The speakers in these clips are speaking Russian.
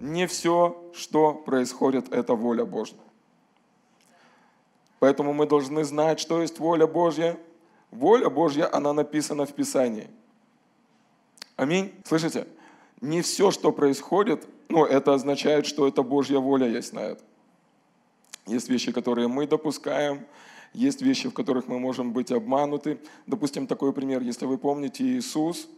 не все, что происходит, это воля Божья. Поэтому мы должны знать, что есть воля Божья. Воля Божья, она написана в Писании. Аминь. Слышите? Не все, что происходит, это означает, что это Божья воля есть на это. Есть вещи, которые мы допускаем, есть вещи, в которых мы можем быть обмануты. Допустим, такой пример, если вы помните, Иисус,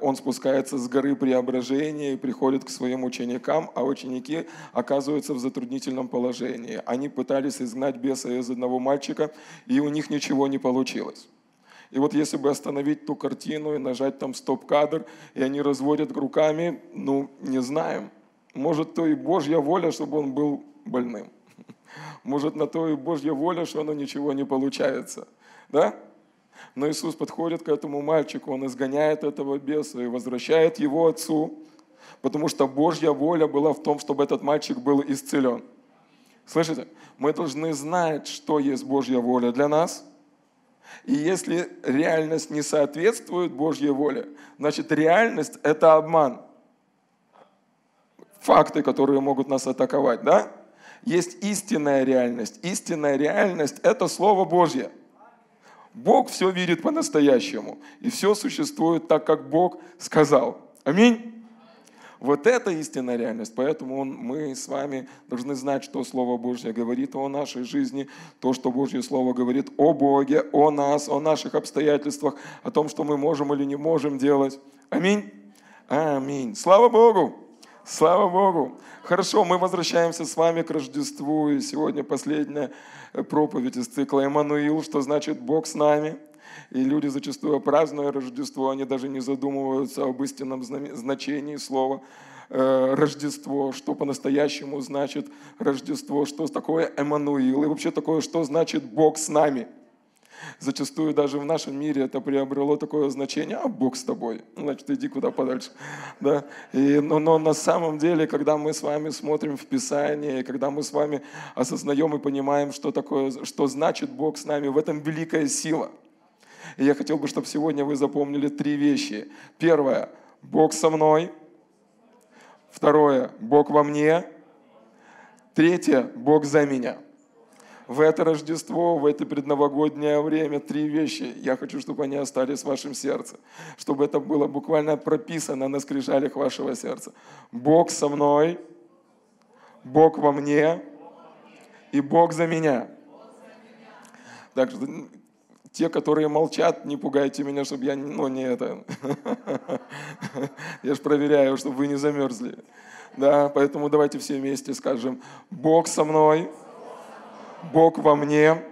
Он спускается с горы Преображения и приходит к своим ученикам, а ученики оказываются в затруднительном положении. Они пытались изгнать беса из одного мальчика, и у них ничего не получилось. И вот если бы остановить ту картину и нажать там стоп-кадр, и они разводят руками, не знаем. Может, то и Божья воля, чтобы он был больным. Может, на то и Божья воля, что оно ничего не получается. Да? Но Иисус подходит к этому мальчику, Он изгоняет этого беса и возвращает его отцу, потому что Божья воля была в том, чтобы этот мальчик был исцелен. Слышите? Мы должны знать, что есть Божья воля для нас. И если реальность не соответствует Божьей воле, значит, реальность – это обман. Факты, которые могут нас атаковать, да? Есть истинная реальность. Истинная реальность – это Слово Божье. Бог все видит по-настоящему, и все существует так, как Бог сказал. Аминь. Вот это истинная реальность, поэтому мы с вами должны знать, что Слово Божье говорит о нашей жизни, то, что Божье Слово говорит о Боге, о нас, о наших обстоятельствах, о том, что мы можем или не можем делать. Аминь. Аминь. Слава Богу. Слава Богу! Хорошо, мы возвращаемся с вами к Рождеству, и сегодня последняя проповедь из цикла «Еммануил», что значит «Бог с нами». И люди зачастую празднуют Рождество, они даже не задумываются об истинном значении слова «Рождество», что по-настоящему значит Рождество, что такое «Еммануил», и вообще такое, что значит «Бог с нами». Зачастую даже в нашем мире это приобрело такое значение, а Бог с тобой, значит, иди куда подальше. Да? Но на самом деле, когда мы с вами смотрим в Писание, когда мы с вами осознаем и понимаем, что значит Бог с нами, в этом великая сила. И я хотел бы, чтобы сегодня вы запомнили три вещи. Первое – Бог со мной. Второе – Бог во мне. Третье – Бог за меня. В это Рождество, в это предновогоднее время три вещи. Я хочу, чтобы они остались в вашем сердце. Чтобы это было буквально прописано на скрижалях вашего сердца. Бог со мной, Бог во мне и Бог за меня. Так что те, которые молчат, не пугайте меня, чтобы я не это. Я же проверяю, чтобы вы не замерзли. Да, поэтому давайте все вместе скажем: Бог со мной, Бог во мне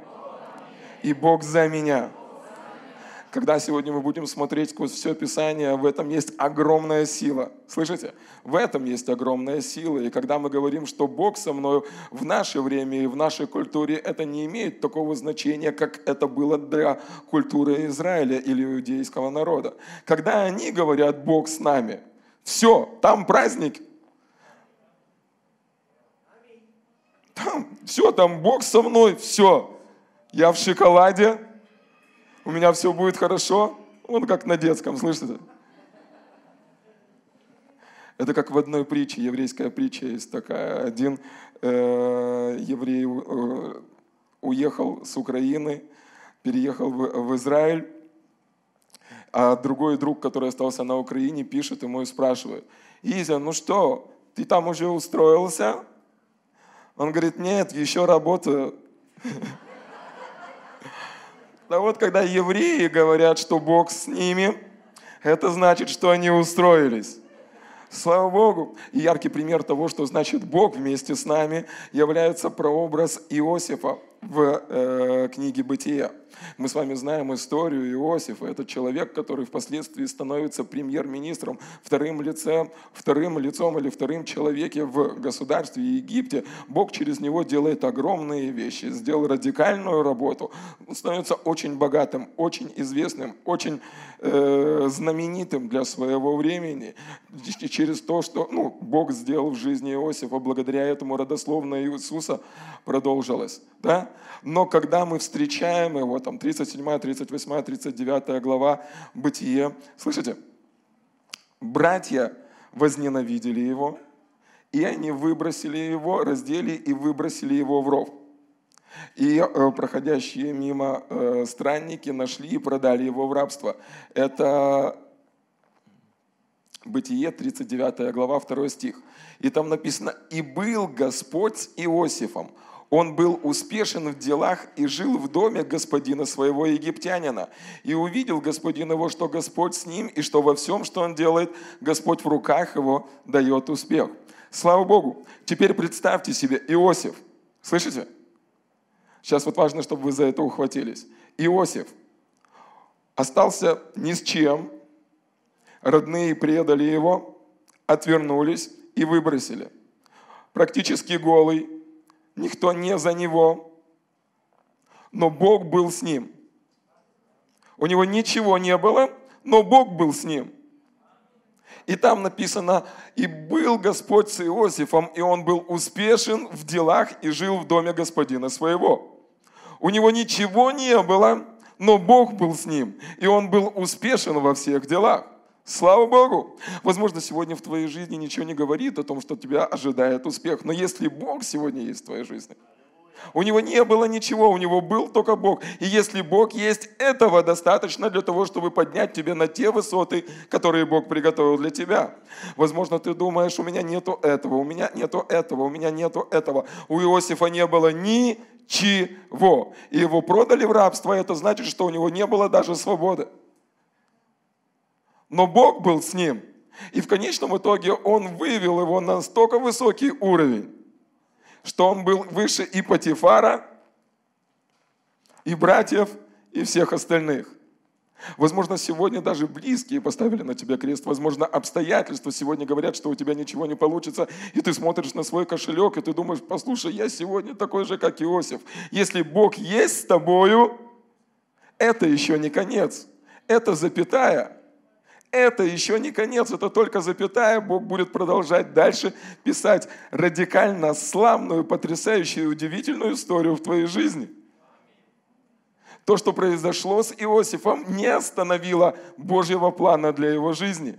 и Бог за меня. Когда сегодня мы будем смотреть сквозь все Писание, в этом есть огромная сила. Слышите? В этом есть огромная сила. И когда мы говорим, что Бог со мной в наше время и в нашей культуре, это не имеет такого значения, как это было для культуры Израиля или иудейского народа. Когда они говорят «Бог с нами», все, там праздник. Там Бог со мной, все. Я в шоколаде, у меня все будет хорошо. Вот как на детском, слышите? Это как в одной притче, еврейская притча есть такая. Один еврей уехал с Украины, переехал в Израиль, а другой друг, который остался на Украине, пишет ему и спрашивает: «Изя, что, ты там уже устроился?» Он говорит: «Нет, еще работаю». Да вот когда евреи говорят, что Бог с ними, это значит, что они устроились. Слава Богу! И яркий пример того, что значит Бог вместе с нами, является прообраз Иосифа в книге «Бытия». Мы с вами знаем историю Иосифа. Это человек, который впоследствии становится премьер-министром, вторым лицом или вторым человеке в государстве Египте. Бог через него делает огромные вещи, сделал радикальную работу. Он становится очень богатым, очень известным, очень знаменитым для своего времени. И через то, что Бог сделал в жизни Иосифа, благодаря этому родословная Иисуса продолжилась. Да? Но когда мы встречаем его, 37, 38, 39 глава Бытие, слышите, братья возненавидели его, и они выбросили его, раздели и выбросили его в ров. И проходящие мимо странники нашли и продали его в рабство. Это Бытие, 39 глава, 2 стих. И там написано: «И был Господь с Иосифом. Он был успешен в делах и жил в доме господина своего египтянина. И увидел господин его, что Господь с ним, и что во всем, что он делает, Господь в руках его дает успех». Слава Богу! Теперь представьте себе Иосиф. Слышите? Сейчас вот важно, чтобы вы за это ухватились. Иосиф остался ни с чем. Родные предали его, отвернулись и выбросили. Практически голый. Никто не за него, но Бог был с ним. У него ничего не было, но Бог был с ним. И там написано: «И был Господь с Иосифом, и он был успешен в делах и жил в доме господина своего». У него ничего не было, но Бог был с ним, и он был успешен во всех делах. Слава Богу! Возможно, сегодня в твоей жизни ничего не говорит о том, что тебя ожидает успех. Но если Бог сегодня есть в твоей жизни, у него не было ничего, у него был только Бог. И если Бог есть, этого достаточно для того, чтобы поднять тебя на те высоты, которые Бог приготовил для тебя. Возможно, ты думаешь: у меня нету этого, у меня нету этого, у меня нету этого. У Иосифа не было ничего. И его продали в рабство, это значит, что у него не было даже свободы. Но Бог был с ним, и в конечном итоге он вывел его на настолько высокий уровень, что он был выше и Потифара, и братьев, и всех остальных. Возможно, сегодня даже близкие поставили на тебя крест. Возможно, обстоятельства сегодня говорят, что у тебя ничего не получится. И ты смотришь на свой кошелек, и ты думаешь: послушай, я сегодня такой же, как Иосиф. Если Бог есть с тобою, это еще не конец, это запятая. Это еще не конец, это только запятая. Бог будет продолжать дальше писать радикально славную, потрясающую, удивительную историю в твоей жизни. То, что произошло с Иосифом, не остановило Божьего плана для его жизни.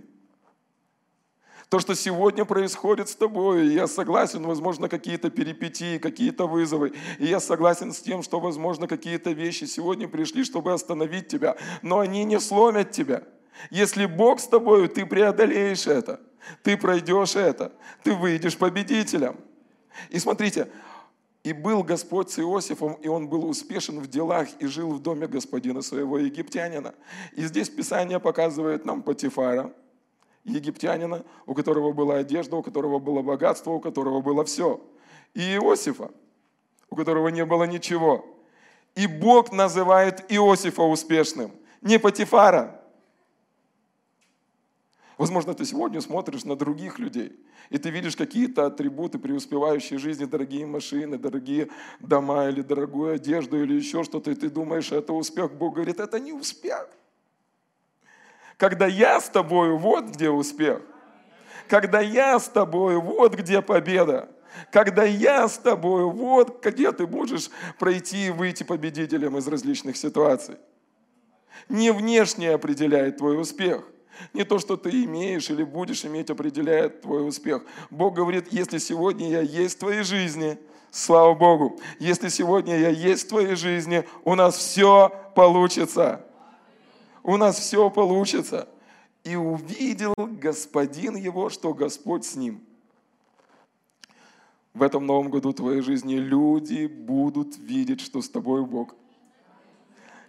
То, что сегодня происходит с тобой, я согласен, возможно, какие-то перипетии, какие-то вызовы. И я согласен с тем, что, возможно, какие-то вещи сегодня пришли, чтобы остановить тебя. Но они не сломят тебя. Если Бог с тобою, ты преодолеешь это, ты пройдешь это, ты выйдешь победителем. И смотрите: «И был Господь с Иосифом, и он был успешен в делах и жил в доме господина своего египтянина». И здесь Писание показывает нам Потифара, египтянина, у которого была одежда, у которого было богатство, у которого было все. И Иосифа, у которого не было ничего. И Бог называет Иосифа успешным, не Потифара. Возможно, ты сегодня смотришь на других людей, и ты видишь какие-то атрибуты преуспевающей жизни, дорогие машины, дорогие дома, или дорогую одежду, или еще что-то, и ты думаешь: это успех. Бог говорит: это не успех. Когда я с тобою, вот где успех. Когда я с тобою, вот где победа. Когда я с тобою, вот где ты можешь пройти и выйти победителем из различных ситуаций. Не внешне определяет твой успех. Не то, что ты имеешь или будешь иметь, определяет твой успех. Бог говорит: если сегодня я есть в твоей жизни, слава Богу, если сегодня я есть в твоей жизни, у нас все получится. У нас все получится. И увидел господин его, что Господь с ним. В этом новом году твоей жизни люди будут видеть, что с тобой Бог.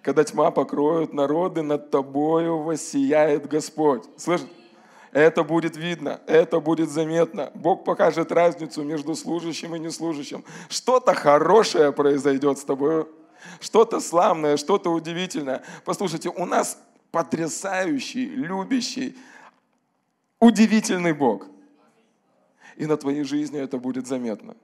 Когда тьма покроет народы, над тобою воссияет Господь. Слышишь? Это будет видно, это будет заметно. Бог покажет разницу между служащим и неслужащим. Что-то хорошее произойдет с тобою, что-то славное, что-то удивительное. Послушайте, у нас потрясающий, любящий, удивительный Бог. И на твоей жизни это будет заметно.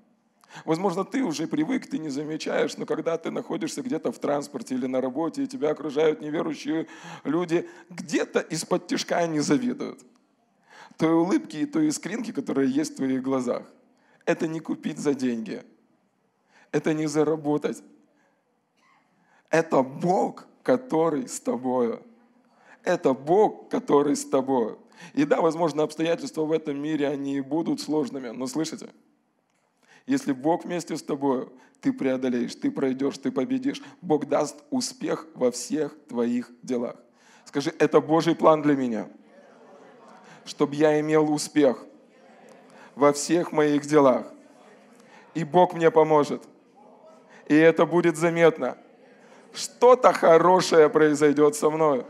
Возможно, ты уже привык, ты не замечаешь, но когда ты находишься где-то в транспорте или на работе, и тебя окружают неверующие люди, где-то из-под тишка они завидуют. Той улыбки и той искринки, которые есть в твоих глазах. Это не купить за деньги. Это не заработать. Это Бог, который с тобою. Это Бог, который с тобою. И да, возможно, обстоятельства в этом мире, они и будут сложными, но слышите, если Бог вместе с тобой, ты преодолеешь, ты пройдешь, ты победишь. Бог даст успех во всех твоих делах. Скажи, это Божий план для меня, чтобы я имел успех во всех моих делах. И Бог мне поможет. И это будет заметно. Что-то хорошее произойдет со мной.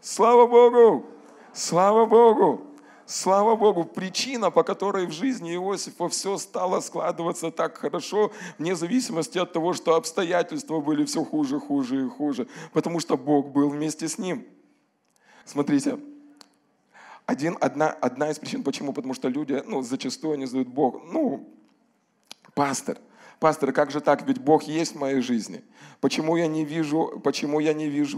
Слава Богу! Слава Богу! Слава Богу! Причина, по которой в жизни Иосифа все стало складываться так хорошо, вне зависимости от того, что обстоятельства были все хуже, хуже и хуже, потому что Бог был вместе с ним. Смотрите, одна из причин, почему, потому что люди, зачастую они задают Богу, пастор, как же так, ведь Бог есть в моей жизни. Почему я не вижу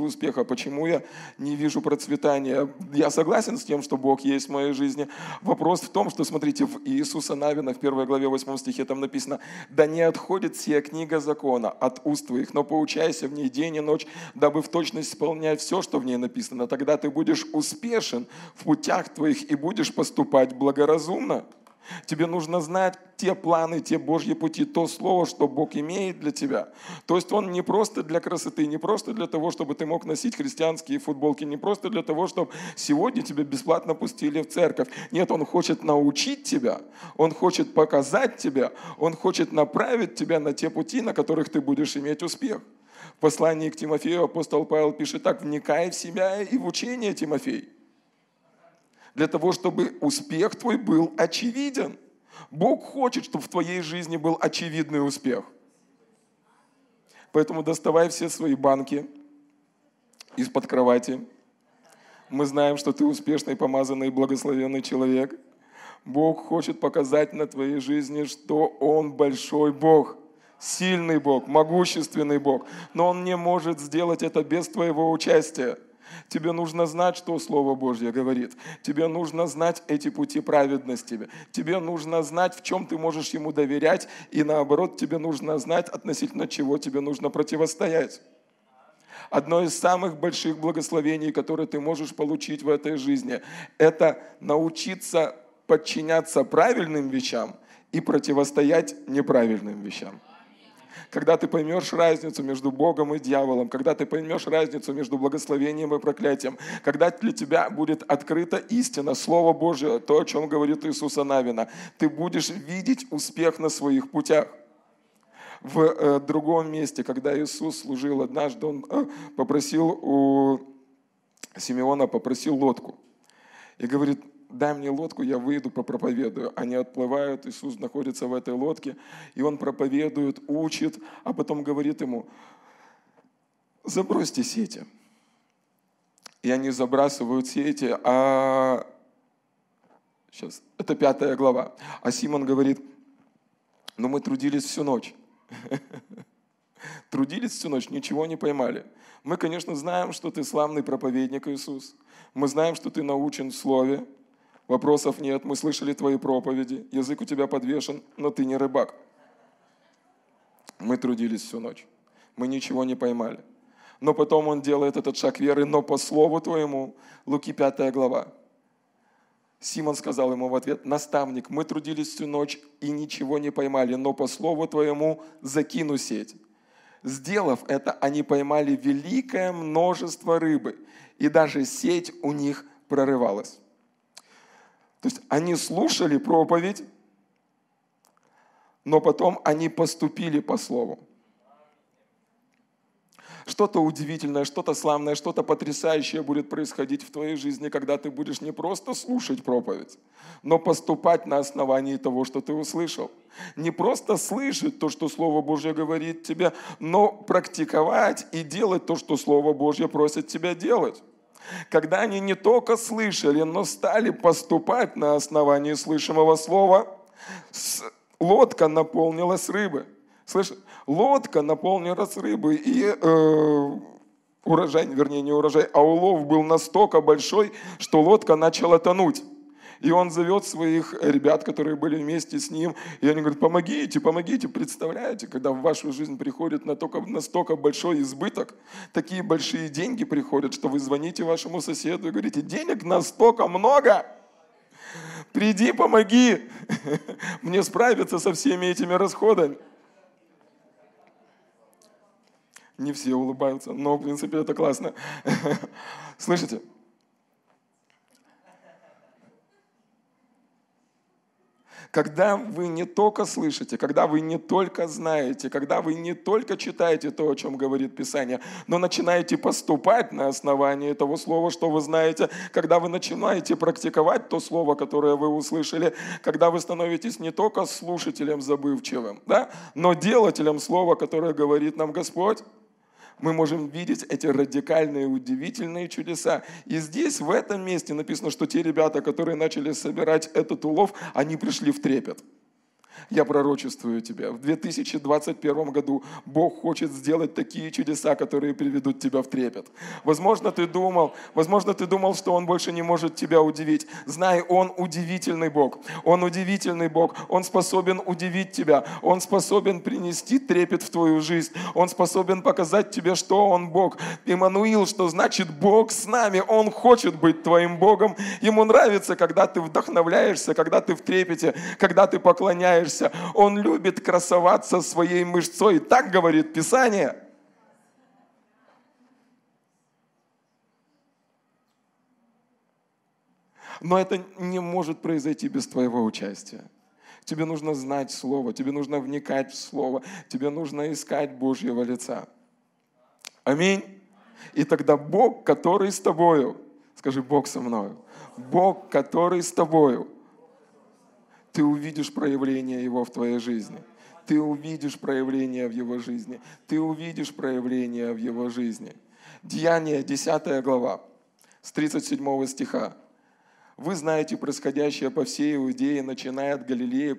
успеха? Почему я не вижу процветания? Я согласен с тем, что Бог есть в моей жизни. Вопрос в том, что, смотрите, в Иисуса Навина, в 1 главе 8 стихе там написано: «Да не отходит сия книга закона от уст твоих, но поучайся в ней день и ночь, дабы в точность исполнять все, что в ней написано. Тогда ты будешь успешен в путях твоих и будешь поступать благоразумно». Тебе нужно знать те планы, те Божьи пути, то слово, что Бог имеет для тебя. То есть Он не просто для красоты, не просто для того, чтобы ты мог носить христианские футболки, не просто для того, чтобы сегодня тебя бесплатно пустили в церковь. Нет, Он хочет научить тебя, Он хочет показать тебя, Он хочет направить тебя на те пути, на которых ты будешь иметь успех. В послании к Тимофею апостол Павел пишет так: «Вникай в себя и в учение, Тимофей, для того, чтобы успех твой был очевиден». Бог хочет, чтобы в твоей жизни был очевидный успех. Поэтому доставай все свои банки из-под кровати. Мы знаем, что ты успешный, помазанный, благословенный человек. Бог хочет показать на твоей жизни, что Он большой Бог, сильный Бог, могущественный Бог. Но Он не может сделать это без твоего участия. Тебе нужно знать, что Слово Божье говорит. Тебе нужно знать эти пути праведности. Тебе нужно знать, в чем ты можешь Ему доверять. И наоборот, тебе нужно знать, относительно чего тебе нужно противостоять. Одно из самых больших благословений, которые ты можешь получить в этой жизни, это научиться подчиняться правильным вещам и противостоять неправильным вещам. Когда ты поймешь разницу между Богом и дьяволом, когда ты поймешь разницу между благословением и проклятием, когда для тебя будет открыта истина, Слово Божие, то, о чем говорит Иисус Навин, ты будешь видеть успех на своих путях. В другом месте, когда Иисус служил, однажды Он попросил у Симеона, попросил лодку. И говорит: «Дай мне лодку, я выйду, попроповедую». Они отплывают, Иисус находится в этой лодке, и Он проповедует, учит, а потом говорит ему: «Забросьте сети». И они забрасывают сети, сейчас, это 5 глава. А Симон говорит: «Но мы трудились всю ночь». Трудились всю ночь, ничего не поймали. Мы, конечно, знаем, что ты славный проповедник, Иисус. Мы знаем, что ты научен в слове. Вопросов нет, мы слышали твои проповеди, язык у тебя подвешен, но ты не рыбак. Мы трудились всю ночь, мы ничего не поймали». Но потом он делает этот шаг веры: «Но по слову твоему». Луки 5 глава. Симон сказал ему в ответ: «Наставник, мы трудились всю ночь и ничего не поймали, но по слову твоему закину сеть». Сделав это, они поймали великое множество рыбы, и даже сеть у них прорывалась. То есть они слушали проповедь, но потом они поступили по слову. Что-то удивительное, что-то славное, что-то потрясающее будет происходить в твоей жизни, когда ты будешь не просто слушать проповедь, но поступать на основании того, что ты услышал. Не просто слышать то, что Слово Божье говорит тебе, но практиковать и делать то, что Слово Божье просит тебя делать. Когда они не только слышали, но стали поступать на основании слышимого слова, лодка наполнилась рыбой. Слышишь, лодка наполнилась рыбой, и урожай, вернее не урожай, а улов был настолько большой, что лодка начала тонуть. И он зовет своих ребят, которые были вместе с ним, и они говорят: помогите, помогите. Представляете, когда в вашу жизнь приходит настолько большой избыток, такие большие деньги приходят, что вы звоните вашему соседу и говорите: денег настолько много, приди, помоги мне справиться со всеми этими расходами. Не все улыбаются, но, в принципе, это классно. Слышите? Когда вы не только слышите, когда вы не только знаете, когда вы не только читаете то, о чем говорит Писание, но начинаете поступать на основании того слова, что вы знаете, когда вы начинаете практиковать то слово, которое вы услышали, когда вы становитесь не только слушателем забывчивым, да, но делателем слова, которое говорит нам Господь, мы можем видеть эти радикальные, удивительные чудеса. И здесь, в этом месте, написано, что те ребята, которые начали собирать этот улов, они пришли в трепет. Я пророчествую тебя. В 2021 году Бог хочет сделать такие чудеса, которые приведут тебя в трепет. Возможно, ты думал, что Он больше не может тебя удивить. Знай, Он удивительный Бог. Он удивительный Бог. Он способен удивить тебя. Он способен принести трепет в твою жизнь. Он способен показать тебе, что Он Бог. Еммануил, что значит Бог с нами. Он хочет быть твоим Богом. Ему нравится, когда ты вдохновляешься, когда ты в трепете, когда ты поклоняешься. Он любит красоваться своей мышцой. Так говорит Писание. Но это не может произойти без твоего участия. Тебе нужно знать Слово, тебе нужно вникать в Слово, тебе нужно искать Божьего лица. Аминь. И тогда Бог, который с тобою, скажи: Бог со мною, Бог, который с тобою, ты увидишь проявление Его в твоей жизни. Ты увидишь проявление в Его жизни. Ты увидишь проявление в Его жизни. Деяния, 10 глава, с 37 стиха. «Вы знаете происходящее по всей Иудее, начиная от Галилеи,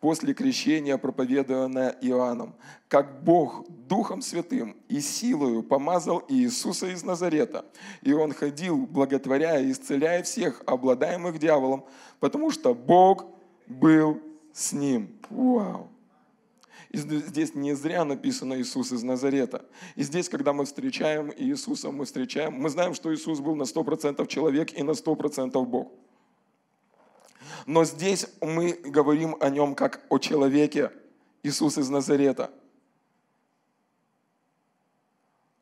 после крещения, проповеданное Иоанном, как Бог Духом Святым и силою помазал Иисуса из Назарета. И Он ходил, благотворяя и исцеляя всех, обладаемых дьяволом, потому что Бог был с ним». Вау! И здесь не зря написано «Иисус из Назарета». И здесь, когда мы встречаем Иисуса, мы знаем, что Иисус был на 100% человек и на 100% Бог. Но здесь мы говорим о Нем как о человеке, Иисус из Назарета.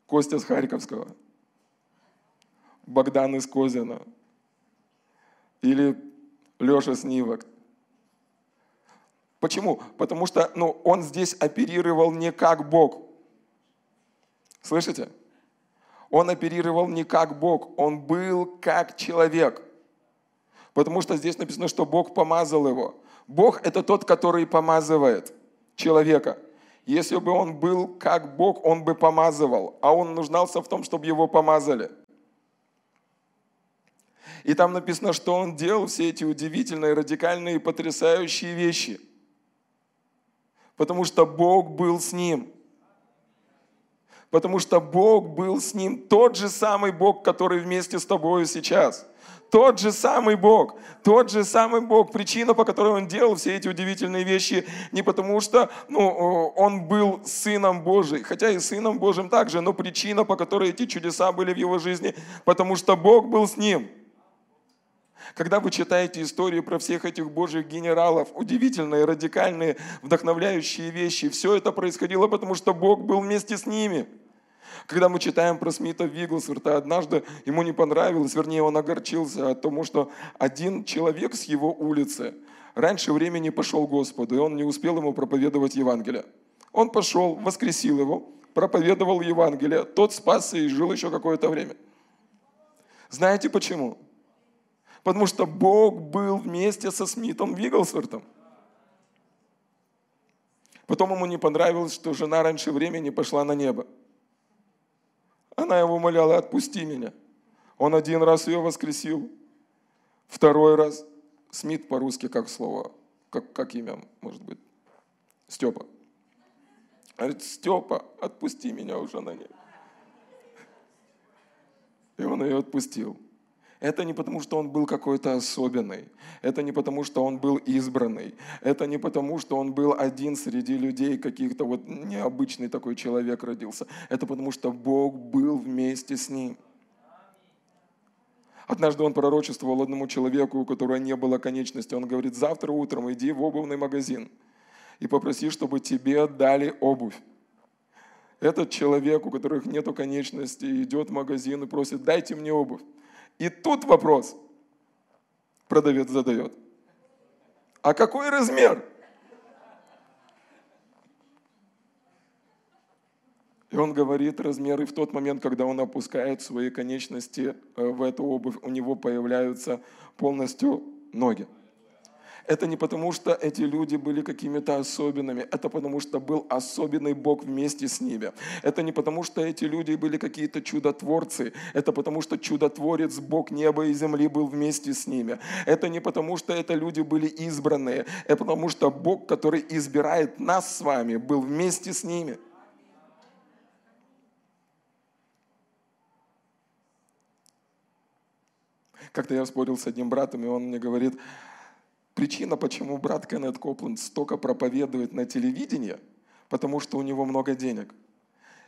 Костя с Харьковского, Богдан из Козина или Леша с Нивок. Почему? Потому что он здесь оперировал не как Бог. Слышите? Он оперировал не как Бог, он был как человек. Потому что здесь написано, что Бог помазал его. Бог – это тот, который помазывает человека. Если бы он был как Бог, он бы помазывал, а он нуждался в том, чтобы его помазали. И там написано, что он делал все эти удивительные, радикальные, потрясающие вещи. Потому что Бог был с ним. Потому что Бог был с ним. Тот же самый Бог, который вместе с тобою сейчас. Тот же самый Бог. Тот же самый Бог. Причина, по которой Он делал все эти удивительные вещи, не потому что Он был Сыном Божиим. Хотя и Сыном Божиим также, но причина, по которой эти чудеса были в Его жизни, потому что Бог был с ним. Когда вы читаете историю про всех этих Божьих генералов, удивительные, радикальные, вдохновляющие вещи, все это происходило, потому что Бог был вместе с ними. Когда мы читаем про Смита Вигглсворта, однажды ему не понравилось, вернее, он огорчился от того, что один человек с его улицы раньше времени пошел к Господу, и он не успел ему проповедовать Евангелие. Он пошел, воскресил его, проповедовал Евангелие, тот спасся и жил еще какое-то время. Знаете почему? Потому что Бог был вместе со Смитом Вигглсвортом. Потом ему не понравилось, что жена раньше времени пошла на небо. Она его умоляла: отпусти меня. Он один раз ее воскресил. Второй раз. Смит по-русски как слово, как имя, может быть. Степа. Говорит: Степа, отпусти меня уже на небо. И он ее отпустил. Это не потому, что он был какой-то особенный. Это не потому, что он был избранный. Это не потому, что он был один среди людей, каких-то вот необычный такой человек родился. Это потому, что Бог был вместе с ним. Однажды он пророчествовал одному человеку, у которого не было конечности. Он говорит: завтра утром иди в обувный магазин и попроси, чтобы тебе дали обувь. Этот человек, у которых нету конечности, идет в магазин и просит: дайте мне обувь. И тут вопрос продавец задает: а какой размер? И он говорит размер, и в тот момент, когда он опускает свои конечности в эту обувь, у него появляются полностью ноги. Это не потому, что эти люди были какими-то особенными, это потому, что был особенный Бог вместе с ними. Это не потому, что эти люди были какие-то чудотворцы, это потому, что чудотворец Бог неба и земли был вместе с ними. Это не потому, что это люди были избранные, это потому, что Бог, который избирает нас с вами, был вместе с ними. Как-то я спорил с одним братом, и он мне говорит: причина, почему брат Кеннет Копленд столько проповедует на телевидении, потому что у него много денег.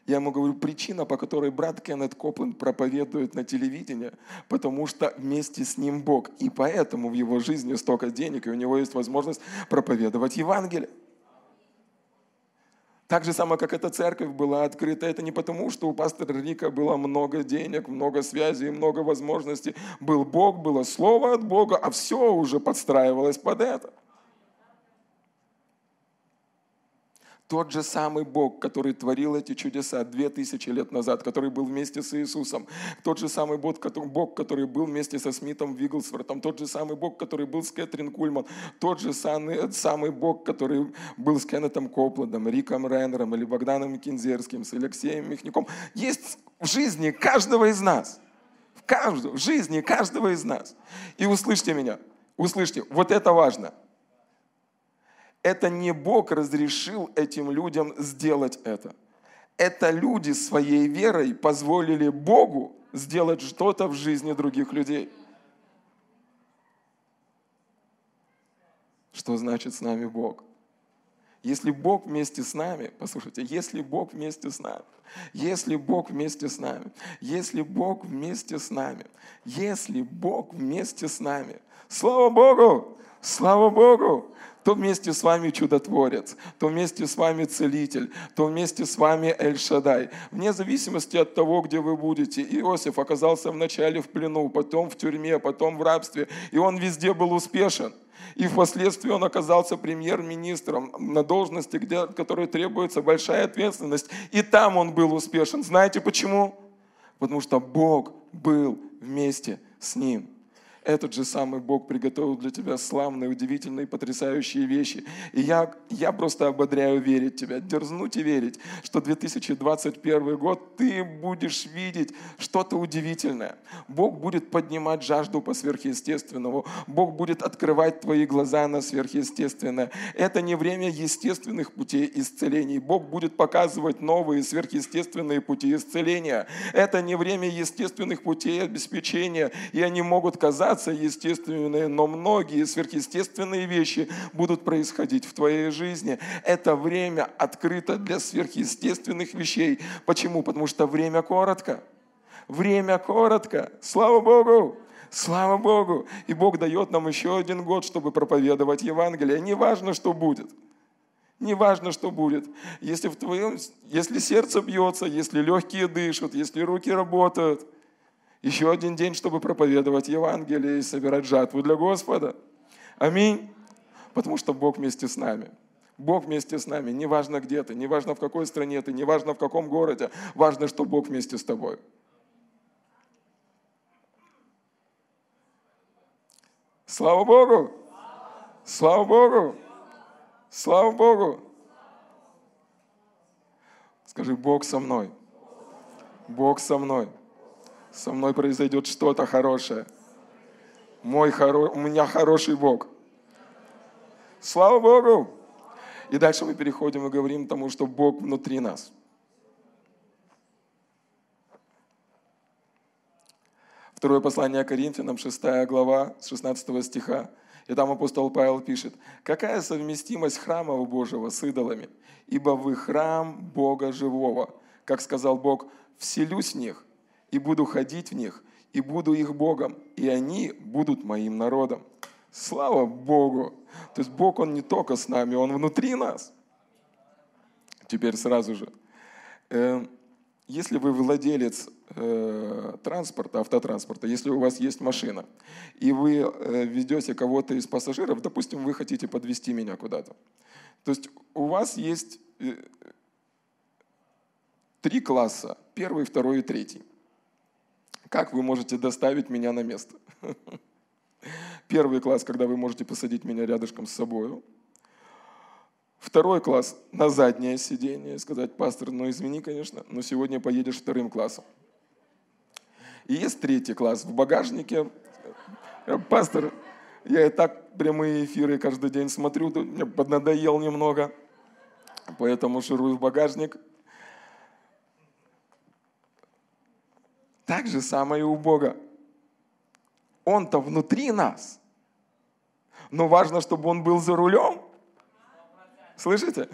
Я ему говорю: причина, по которой брат Кеннет Копленд проповедует на телевидении, потому что вместе с ним Бог, и поэтому в его жизни столько денег, и у него есть возможность проповедовать Евангелие. Так же самое, как эта церковь была открыта, это не потому, что у пастора Рика было много денег, много связей, много возможностей. Был Бог, было слово от Бога, а все уже подстраивалось под это. Тот же самый Бог, который творил эти чудеса 2000 лет назад, который был вместе с Иисусом, тот же самый Бог, который был вместе со Смитом Вигглсвортом, тот же самый Бог, который был с Кэтрин Кульман, тот же самый Бог, который был с Кеннетом Коплендом, Риком Ренером или Богданом Кинзерским, с Алексеем Михняком, есть в жизни каждого из нас. В жизни каждого из нас. И услышьте меня, услышьте, вот это важно. Это не Бог разрешил этим людям сделать это. Это люди своей верой позволили Богу сделать что-то в жизни других людей. Что значит с нами Бог? Если Бог вместе с нами, послушайте, если Бог вместе с нами, если Бог вместе с нами, если Бог вместе с нами, если Бог вместе с нами, слава Богу! Слава Богу! То вместе с вами чудотворец, то вместе с вами целитель, то вместе с вами Эль-Шадай. Вне зависимости от того, где вы будете. Иосиф оказался вначале в плену, потом в тюрьме, потом в рабстве. И он везде был успешен. И впоследствии он оказался премьер-министром на должности, от которой требуется большая ответственность. И там он был успешен. Знаете почему? Потому что Бог был вместе с ним. Этот же самый Бог приготовил для тебя славные, удивительные, потрясающие вещи. И я просто ободряю верить тебя, дерзнуть и верить, что 2021 год ты будешь видеть что-то удивительное. Бог будет поднимать жажду по сверхъестественному. Бог будет открывать твои глаза на сверхъестественное. Это не время естественных путей исцелений. Бог будет показывать новые сверхъестественные пути исцеления. Это не время естественных путей обеспечения, и они могут казаться естественные, но многие сверхъестественные вещи будут происходить в твоей жизни. Это время открыто для сверхъестественных вещей. Почему? Потому что время коротко. Время коротко. Слава Богу! Слава Богу! И Бог дает нам еще 1 год, чтобы проповедовать Евангелие. Не важно, что будет. Не важно, что будет. Если сердце бьется, если легкие дышат, если руки работают, еще 1 день, чтобы проповедовать Евангелие и собирать жатву для Господа. Аминь. Потому что Бог вместе с нами. Бог вместе с нами. Неважно, где ты, неважно, в какой стране ты, неважно, в каком городе. Важно, что Бог вместе с тобой. Слава Богу! Слава Богу! Слава Богу! Скажи: Бог со мной. Бог со мной. Со мной произойдет что-то хорошее. У меня хороший Бог. Слава Богу! И дальше мы переходим и говорим тому, что Бог внутри нас. Второе послание Коринфянам, 6 глава, 16 стиха. И там апостол Павел пишет: «Какая совместимость храмов Божьего с идолами? Ибо вы храм Бога живого. Как сказал Бог, вселюсь в них, и буду ходить в них, и буду их Богом, и они будут моим народом». Слава Богу! То есть Бог, Он не только с нами, Он внутри нас. Теперь сразу же. Если вы владелец транспорта, автотранспорта, если у вас есть машина, и вы ведете кого-то из пассажиров, допустим, вы хотите подвезти меня куда-то. То есть у вас есть три класса, первый, второй и третий. Как вы можете доставить меня на место? Первый класс, когда вы можете посадить меня рядышком с собой. Второй класс на заднее сиденье, сказать: пастор, ну извини, конечно, но сегодня поедешь вторым классом. И есть третий класс в багажнике. Пастор, я и так прямые эфиры каждый день смотрю, мне поднадоел немного, поэтому ширую в багажник. Так же самое и у Бога. Он-то внутри нас, но важно, чтобы Он был за рулем. Слышите?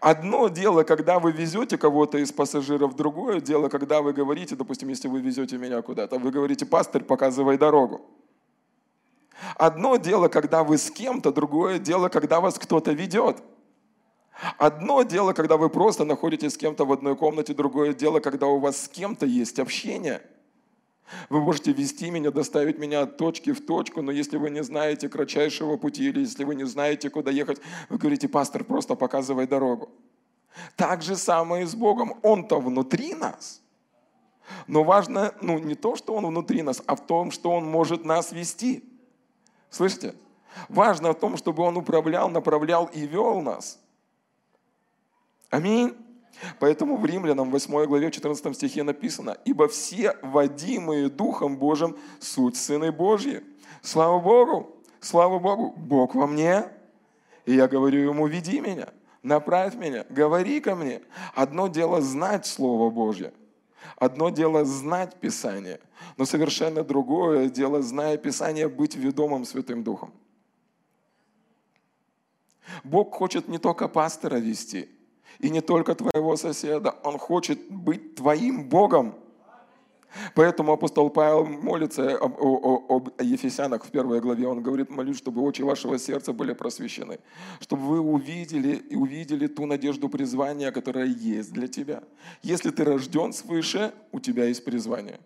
Одно дело, когда вы везете кого-то из пассажиров, другое дело, когда вы говорите, допустим, если вы везете меня куда-то, вы говорите: пастырь, показывай дорогу. Одно дело, когда вы с кем-то, другое дело, когда вас кто-то ведет. Одно дело, когда вы просто находитесь с кем-то в одной комнате, другое дело, когда у вас с кем-то есть общение. Вы можете вести меня, доставить меня от точки в точку, но если вы не знаете кратчайшего пути или если вы не знаете, куда ехать, вы говорите: пастор, просто показывай дорогу. Так же самое и с Богом. Он-то внутри нас. Но важно, не то, что Он внутри нас, а в том, что Он может нас вести. Слышите? Важно в том, чтобы Он управлял, направлял и вел нас. Аминь. Поэтому в Римлянам 8 главе 14 стихе написано: «Ибо все, водимые Духом Божьим, суть Сыны Божьи». Слава Богу! Слава Богу! Бог во мне, и я говорю Ему: веди меня, направь меня, говори ко мне. Одно дело знать Слово Божье, одно дело знать Писание, но совершенно другое дело, зная Писание, быть ведомым Святым Духом. Бог хочет не только пастора вести, и не только твоего соседа. Он хочет быть твоим Богом. Поэтому апостол Павел молится об Ефесянах в 1 главе. Он говорит: молюсь, чтобы очи вашего сердца были просвещены, чтобы вы увидели ту надежду призвания, которая есть для тебя. Если ты рожден свыше, у тебя есть призвание.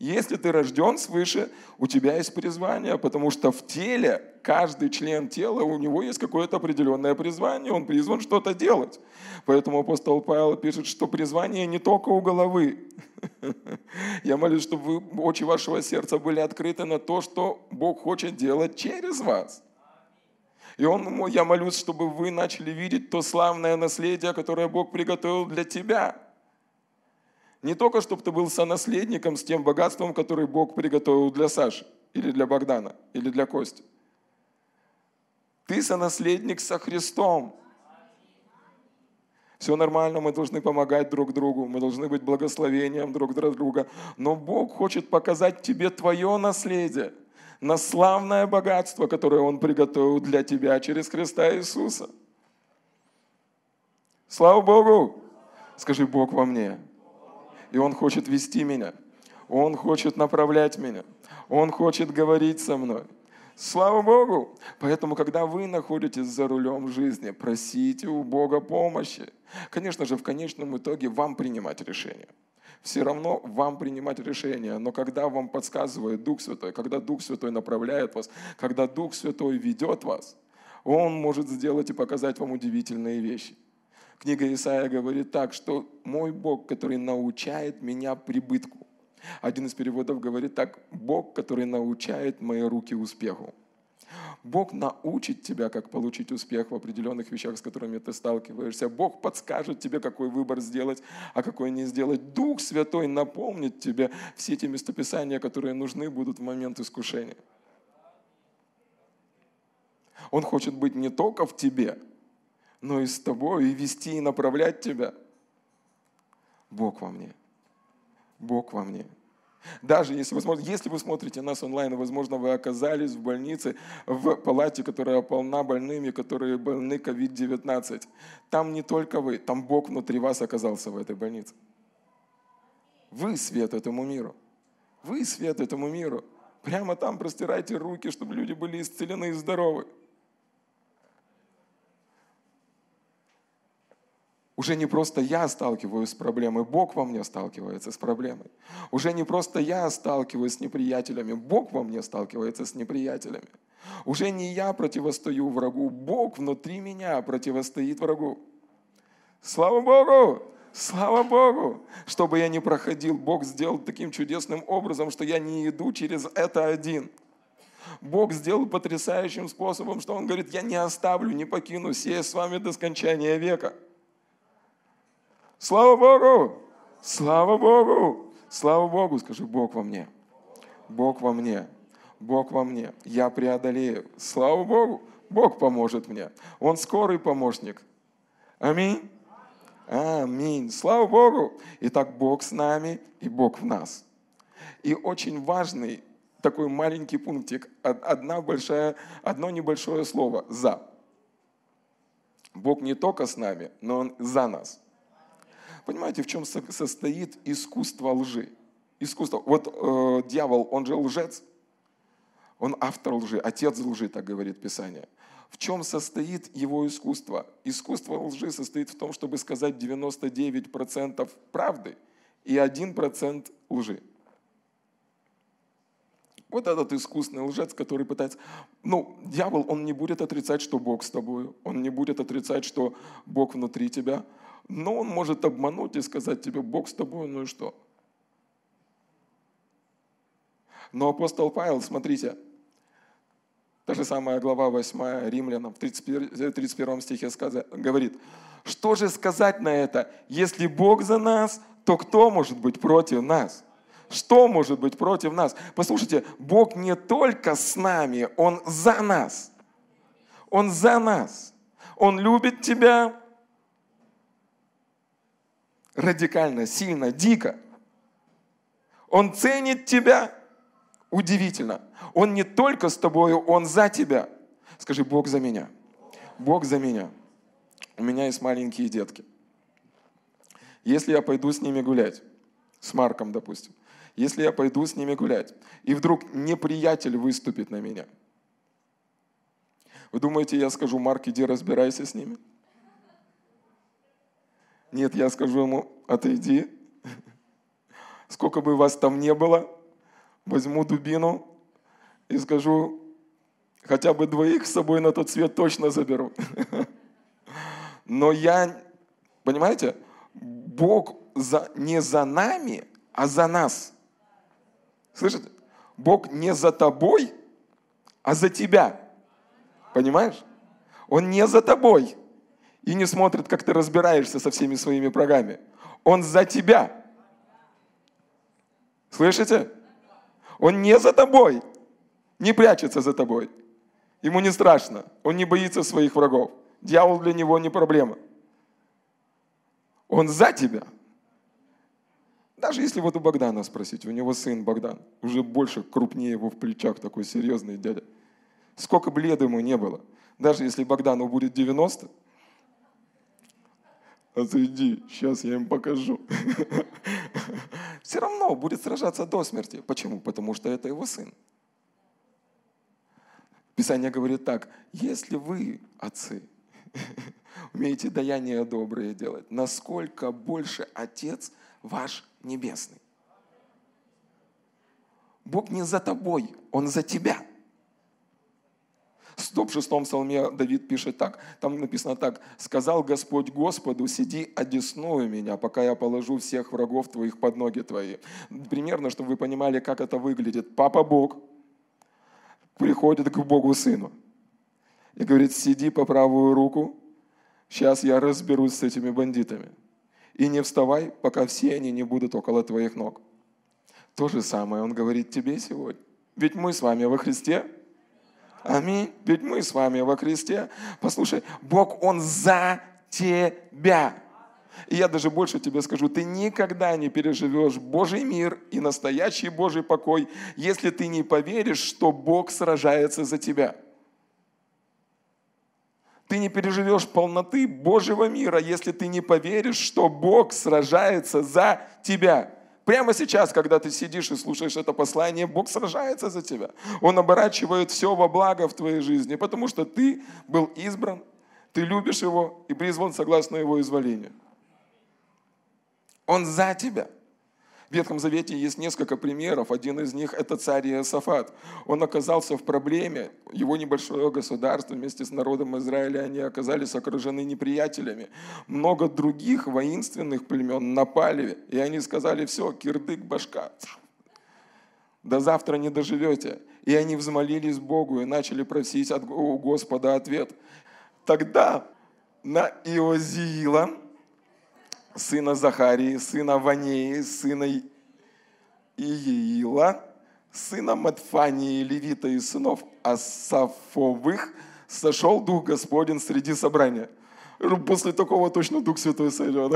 Если ты рожден свыше, у тебя есть призвание, потому что в теле, каждый член тела, у него есть какое-то определенное призвание, он призван что-то делать. Поэтому апостол Павел пишет, что призвание не только у головы. Я молюсь, чтобы очи вашего сердца были открыты на то, что Бог хочет делать через вас. И я молюсь, чтобы вы начали видеть то славное наследие, которое Бог приготовил для тебя. Не только, чтобы ты был сонаследником с тем богатством, которое Бог приготовил для Саши, или для Богдана, или для Кости. Ты сонаследник со Христом. Все нормально, мы должны помогать друг другу, мы должны быть благословением друг для друга. Но Бог хочет показать тебе твое наследие, на славное богатство, которое Он приготовил для тебя через Христа Иисуса. Слава Богу! Скажи: Бог во мне. И Он хочет вести меня, Он хочет направлять меня, Он хочет говорить со мной. Слава Богу! Поэтому, когда вы находитесь за рулем жизни, просите у Бога помощи. Конечно же, в конечном итоге вам принимать решение. Все равно вам принимать решение, но когда вам подсказывает Дух Святой, когда Дух Святой направляет вас, когда Дух Святой ведет вас, Он может сделать и показать вам удивительные вещи. Книга Исаия говорит так, что «мой Бог, который научает меня прибытку». Один из переводов говорит так: «Бог, который научает мои руки успеху». Бог научит тебя, как получить успех в определенных вещах, с которыми ты сталкиваешься. Бог подскажет тебе, какой выбор сделать, а какой не сделать. Дух Святой напомнит тебе все те местописания, которые нужны будут в момент искушения. Он хочет быть не только в тебе, но и с тобой, и вести, и направлять тебя. Бог во мне. Бог во мне. Даже если вы смотрите нас онлайн, возможно, вы оказались в больнице, в палате, которая полна больными, которые больны COVID-19. Там не только вы, там Бог внутри вас оказался в этой больнице. Вы свет этому миру. Вы свет этому миру. Прямо там простирайте руки, чтобы люди были исцелены и здоровы. Уже не просто я сталкиваюсь с проблемой, Бог во мне сталкивается с проблемой. Уже не просто я сталкиваюсь с неприятелями, Бог во мне сталкивается с неприятелями. Уже не я противостою врагу, Бог внутри меня противостоит врагу. Слава Богу! Слава Богу! Что бы я ни проходил, Бог сделал таким чудесным образом, что я не иду через это один. Бог сделал потрясающим способом, что Он говорит, я не оставлю, не покину, сея с вами до скончания века. Слава Богу! Слава Богу! Слава Богу! Скажи, Бог во мне. Бог во мне. Бог во мне. Я преодолею. Слава Богу! Бог поможет мне. Он скорый помощник. Аминь. Аминь. Слава Богу! Итак, Бог с нами и Бог в нас. И очень важный такой маленький пунктик. Одно небольшое слово. За. Бог не только с нами, но Он за нас. Понимаете, в чем состоит искусство лжи? Искусство. Вот дьявол, он же лжец. Он автор лжи, отец лжи, так говорит Писание. В чем состоит его искусство? Искусство лжи состоит в том, чтобы сказать 99% правды и 1% лжи. Вот этот искусный лжец, который пытается... Дьявол, он не будет отрицать, что Бог с тобою. Он не будет отрицать, что Бог внутри тебя. Но он может обмануть и сказать тебе, Бог с тобой, ну и что? Но апостол Павел, смотрите, та же самая глава 8 Римлянам, в 31 стихе говорит, что же сказать на это? Если Бог за нас, то кто может быть против нас? Что может быть против нас? Послушайте, Бог не только с нами, Он за нас. Он за нас. Он любит тебя. Радикально, сильно, дико. Он ценит тебя. Удивительно. Он не только с тобою, Он за тебя. Скажи, Бог за меня. Бог за меня. У меня есть маленькие детки. Если я пойду с ними гулять, с Марком, допустим, если я пойду с ними гулять, и вдруг неприятель выступит на меня, вы думаете, я скажу, Марк, иди разбирайся с ними? Нет, я скажу ему, отойди. Сколько бы вас там не было, возьму дубину и скажу, хотя бы двоих с собой на тот свет точно заберу. Но понимаете, Бог не за нами, а за нас. Слышите? Бог не за тобой, а за тебя. Понимаешь? Он не за тобой. И не смотрит, как ты разбираешься со всеми своими врагами. Он за тебя. Слышите? Он не за тобой. Не прячется за тобой. Ему не страшно. Он не боится своих врагов. Дьявол для него не проблема. Он за тебя. Даже если вот у Богдана спросить, у него сын Богдан, уже больше, крупнее его в плечах, такой серьезный дядя. Сколько бы лет ему не было. Даже если Богдану будет 90, отойди, сейчас я им покажу. Все равно будет сражаться до смерти. Почему? Потому что это его сын. Писание говорит так, если вы, отцы, умеете даяния добрые делать, насколько больше Отец ваш Небесный. Бог не за тобой, Он за тебя. В 106-м псалме Давид пишет так, там написано так, «Сказал Господь Господу, сиди одесную меня, пока я положу всех врагов твоих под ноги твои». Примерно, чтобы вы понимали, как это выглядит. Папа Бог приходит к Богу Сыну и говорит, «Сиди по правую руку, сейчас я разберусь с этими бандитами, и не вставай, пока все они не будут около твоих ног». То же самое Он говорит тебе сегодня. Ведь мы с вами во Христе, аминь. Ведь мы с вами во Христе. Послушай, Бог, Он за тебя. И я даже больше тебе скажу, ты никогда не переживешь Божий мир и настоящий Божий покой, если ты не поверишь, что Бог сражается за тебя. Ты не переживешь полноты Божьего мира, если ты не поверишь, что Бог сражается за тебя. Прямо сейчас, когда ты сидишь и слушаешь это послание, Бог сражается за тебя. Он оборачивает все во благо в твоей жизни, потому что ты был избран, ты любишь Его и призван согласно Его изволению. Он за тебя. В Ветхом Завете есть несколько примеров. Один из них – это царь Иосафат. Он оказался в проблеме. Его небольшое государство вместе с народом Израиля, они оказались окружены неприятелями. Много других воинственных племен напали. И они сказали: все, кирдык, башка. До завтра не доживете. И они взмолились Богу и начали просить у Господа ответ. Тогда на Иозиила, сына Захарии, сына Ванеи, сына Иеила, сына Матфании, левита и сынов Асафовых, сошел Дух Господень среди собрания. После такого точно Дух Святой сойдет.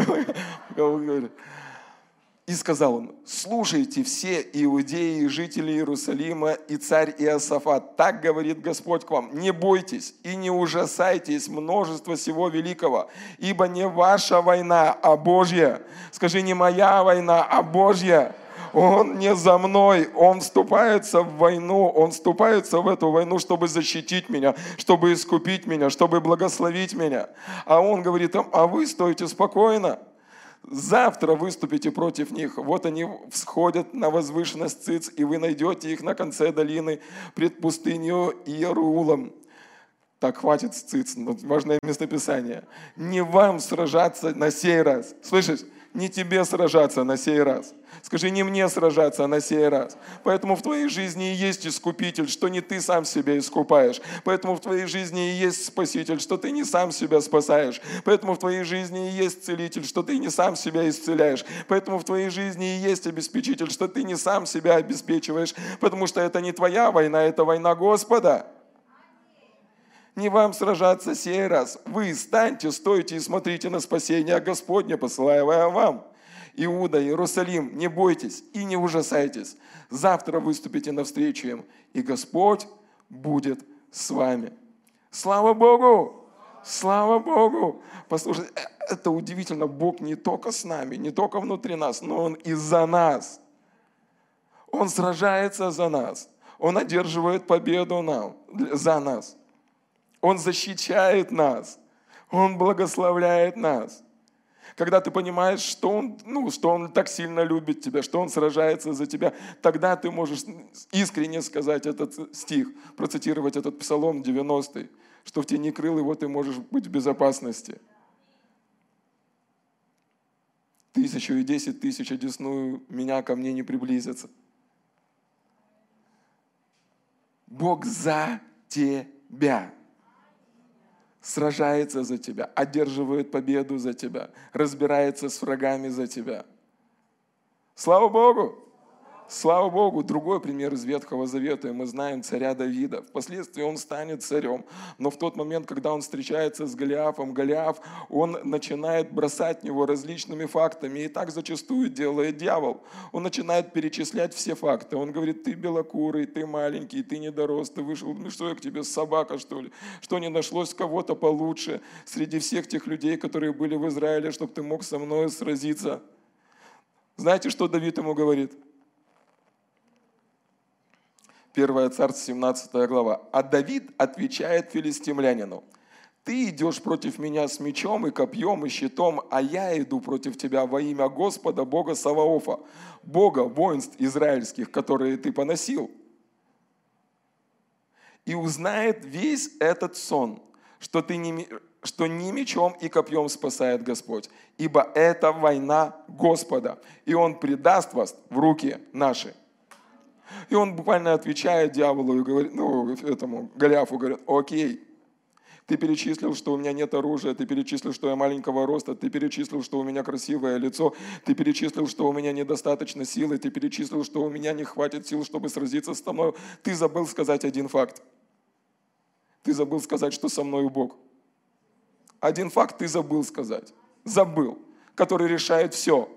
И сказал он: слушайте все иудеи, жители Иерусалима и царь Иосафат, так говорит Господь к вам, не бойтесь и не ужасайтесь множества всего великого, ибо не ваша война, а Божья. Скажи, не моя война, а Божья. Он не за мной, он вступается в войну, он вступается в эту войну, чтобы защитить меня, чтобы искупить меня, чтобы благословить меня. А он говорит: а вы стойте спокойно. Завтра выступите против них. Вот они всходят на возвышенность Сиц, и вы найдете их на конце долины пред пустынью Иерулом. Так, хватит Сиц, важное местописание. Не вам сражаться на сей раз. Слышишь? Не тебе сражаться на сей раз. Скажи, не мне сражаться на сей раз. Поэтому в твоей жизни и есть искупитель, что не ты сам себя искупаешь. Поэтому в твоей жизни и есть спаситель, что ты не сам себя спасаешь. Поэтому в твоей жизни и есть целитель, что ты не сам себя исцеляешь. Поэтому в твоей жизни и есть обеспечитель, что ты не сам себя обеспечиваешь. Потому что это не твоя война, это война Господа. Не вам сражаться сей раз. Вы станьте, стойте и смотрите на спасение Господне, посылаемое вам. Иуда, Иерусалим, не бойтесь и не ужасайтесь. Завтра выступите навстречу им, и Господь будет с вами. Слава Богу! Слава Богу! Послушайте, это удивительно. Бог не только с нами, не только внутри нас, но Он и за нас. Он сражается за нас. Он одерживает победу нам, за нас. Он защищает нас, Он благословляет нас. Когда ты понимаешь, что Он так сильно любит тебя, что Он сражается за тебя, тогда ты можешь искренне сказать этот стих, процитировать этот Псалом 90-й, что в тени крыл Его ты можешь быть в безопасности. 1000 и 10 тысяч одесную меня, ко мне не приблизятся. Бог за тебя. Сражается за тебя, одерживает победу за тебя, разбирается с врагами за тебя. Слава Богу! Слава Богу! Другой пример из Ветхого Завета, и мы знаем царя Давида. Впоследствии он станет царем, но в тот момент, когда он встречается с Голиафом, Голиаф, он начинает бросать в него различными фактами, и так зачастую делает дьявол. Он начинает перечислять все факты. Он говорит: ты белокурый, ты маленький, ты недорос, ты вышел, ну что я к тебе, собака, что ли? Что не нашлось кого-то получше среди всех тех людей, которые были в Израиле, чтобы ты мог со мной сразиться? Знаете, что Давид ему говорит? 1 Царств, 17 глава. А Давид отвечает филистимлянину: «Ты идешь против меня с мечом и копьем и щитом, а я иду против тебя во имя Господа, Бога Саваофа, Бога воинств израильских, которые ты поносил. И узнает весь этот сон, что не мечом и копьем спасает Господь, ибо это война Господа, и Он предаст вас в руки наши». И он буквально отвечает дьяволу и говорит, этому Голиафу, говорит: окей, ты перечислил, что у меня нет оружия, ты перечислил, что я маленького роста, ты перечислил, что у меня красивое лицо, ты перечислил, что у меня недостаточно силы, ты перечислил, что у меня не хватит сил, чтобы сразиться со мной. Ты забыл сказать один факт. Ты забыл сказать, что со мной Бог. Один факт ты забыл сказать. Забыл. который решает все.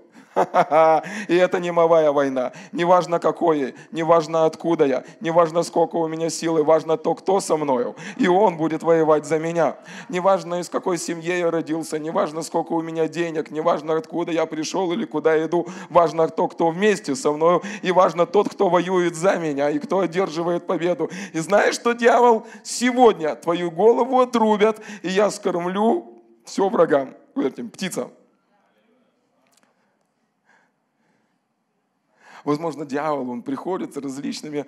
И это не мировая война. Неважно какое, неважно откуда я, неважно сколько у меня силы, важно то, кто со мною. И он будет воевать за меня. Неважно, из какой семьи я родился, неважно, сколько у меня денег, неважно, откуда я пришел или куда я иду. Важно то, кто вместе со мною, и важно тот, кто воюет за меня и кто одерживает победу. И знаешь что, дьявол? Сегодня твою голову отрубят, и я скормлю все врагам. Птицам. Возможно, дьявол, он приходит с различными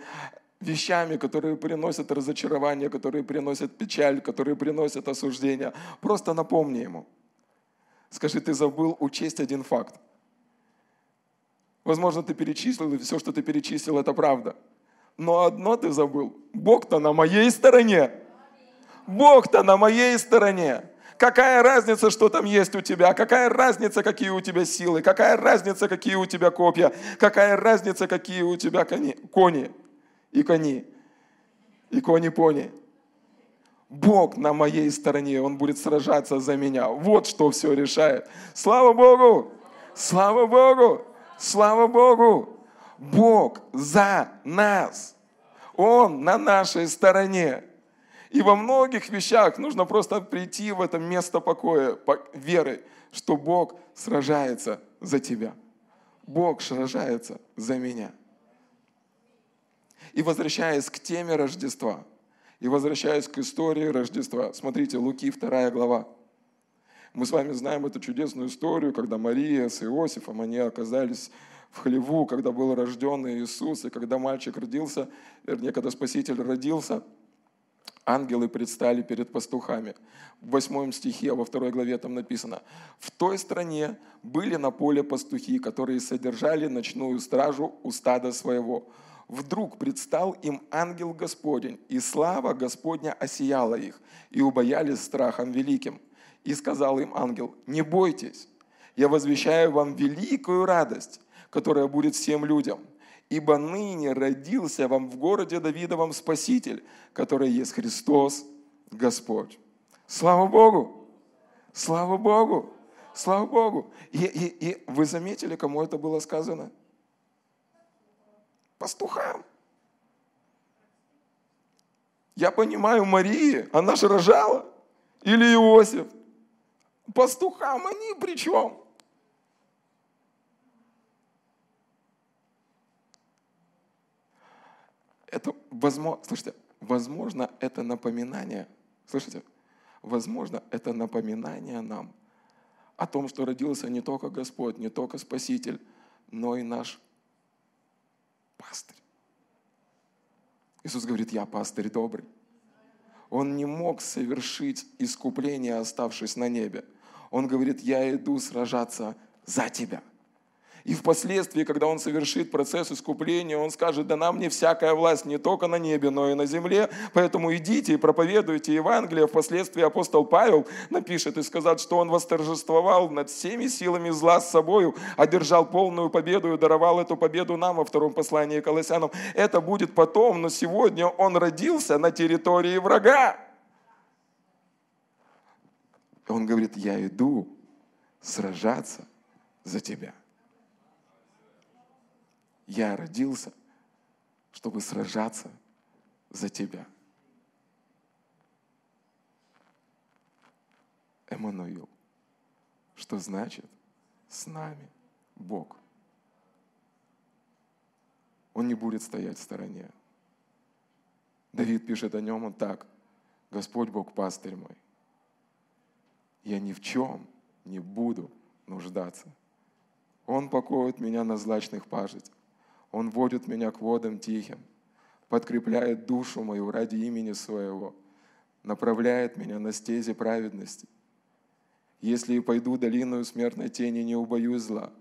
вещами, которые приносят разочарование, которые приносят печаль, которые приносят осуждение. Просто напомни ему. Скажи, ты забыл учесть один факт. Возможно, ты перечислил, и все, что ты перечислил, это правда. Но одно ты забыл. Бог-то на моей стороне. Бог-то на моей стороне. Какая разница, что там есть у тебя? Какая разница, какие у тебя силы? Какая разница, какие у тебя копья? Какая разница, какие у тебя кони? И кони-пони. Бог на моей стороне, Он будет сражаться за меня. Вот что все решает. Слава Богу! Слава Богу! Слава Богу! Бог за нас. Он на нашей стороне. И во многих вещах нужно просто прийти в это место покоя, веры, что Бог сражается за тебя. Бог сражается за меня. И возвращаясь к теме Рождества, и возвращаясь к истории Рождества, смотрите, Луки 2 глава. Мы с вами знаем эту чудесную историю, когда Мария с Иосифом, они оказались в хлеву, когда был рожден Иисус, и когда мальчик родился, вернее, когда Спаситель родился, ангелы предстали перед пастухами. В 8 стихе, во 2 главе там написано: «В той стране были на поле пастухи, которые содержали ночную стражу у стада своего. Вдруг предстал им ангел Господень, и слава Господня осияла их, и убоялись страхом великим. И сказал им ангел: не бойтесь, я возвещаю вам великую радость, которая будет всем людям. Ибо ныне родился вам в городе Давидовом Спаситель, который есть Христос Господь». Слава Богу! Слава Богу! Слава Богу! И вы заметили, кому это было сказано? Пастухам. Я понимаю, Марии, она же рожала, или Иосиф. Пастухам они при чем? Это возможно, слушайте, возможно, это напоминание, слышите, возможно, это напоминание нам о том, что родился не только Господь, не только Спаситель, но и наш пастырь. Иисус говорит: я пастырь добрый. Он не мог совершить искупление, оставшись на небе. Он говорит: я иду сражаться за тебя. И впоследствии, когда он совершит процесс искупления, он скажет: дана мне всякая власть не только на небе, но и на земле, поэтому идите и проповедуйте Евангелие. Впоследствии апостол Павел напишет и сказал, что он восторжествовал над всеми силами зла с собою, одержал полную победу и даровал эту победу нам во втором послании к Колоссянам. Это будет потом, но сегодня он родился на территории врага. Он говорит: я иду сражаться за тебя. Я родился, чтобы сражаться за тебя. Еммануил, что значит с нами Бог. Он не будет стоять в стороне. Давид пишет о нем вот так: Господь Бог пастырь мой, я ни в чем не буду нуждаться. Он покоит меня на злачных пажитях. Он водит меня к водам тихим, подкрепляет душу мою ради имени своего, направляет меня на стези праведности. Если и пойду долиною смертной тени, не убоюсь зла.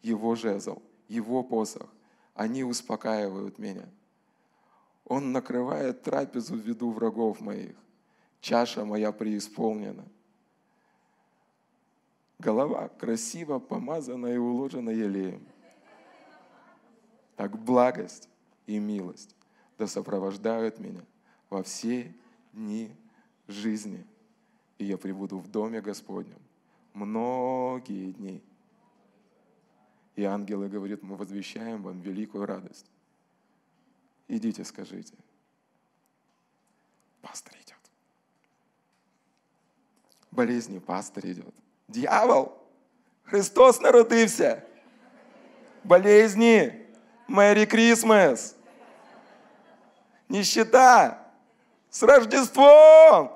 Его жезл, его посох, они успокаивают меня. Он накрывает трапезу в виду врагов моих. Чаша моя преисполнена. Голова красиво помазана и уложена елеем. Так благость и милость да сопровождают меня во все дни жизни, и я пребуду в доме Господнем многие дни. И ангелы говорят: мы возвещаем вам великую радость. Идите, скажите. Пастырь идет. Болезни, пастырь идет. Дьявол! Христос народився! Болезни! Мэри Крисмас! Нищета! С Рождеством!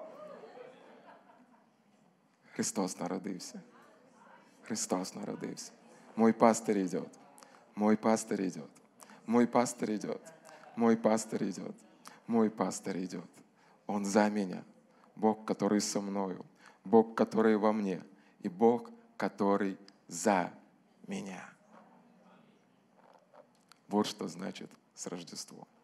Христос народився. Христос народився. Мой пастырь идет. Мой пастырь идет. Мой пастырь идет. Мой пастырь идет. Мой пастырь идет. Он за меня. Бог, который со мною. Бог, который во мне. И Бог, который за меня. Вот что значит с Рождеством.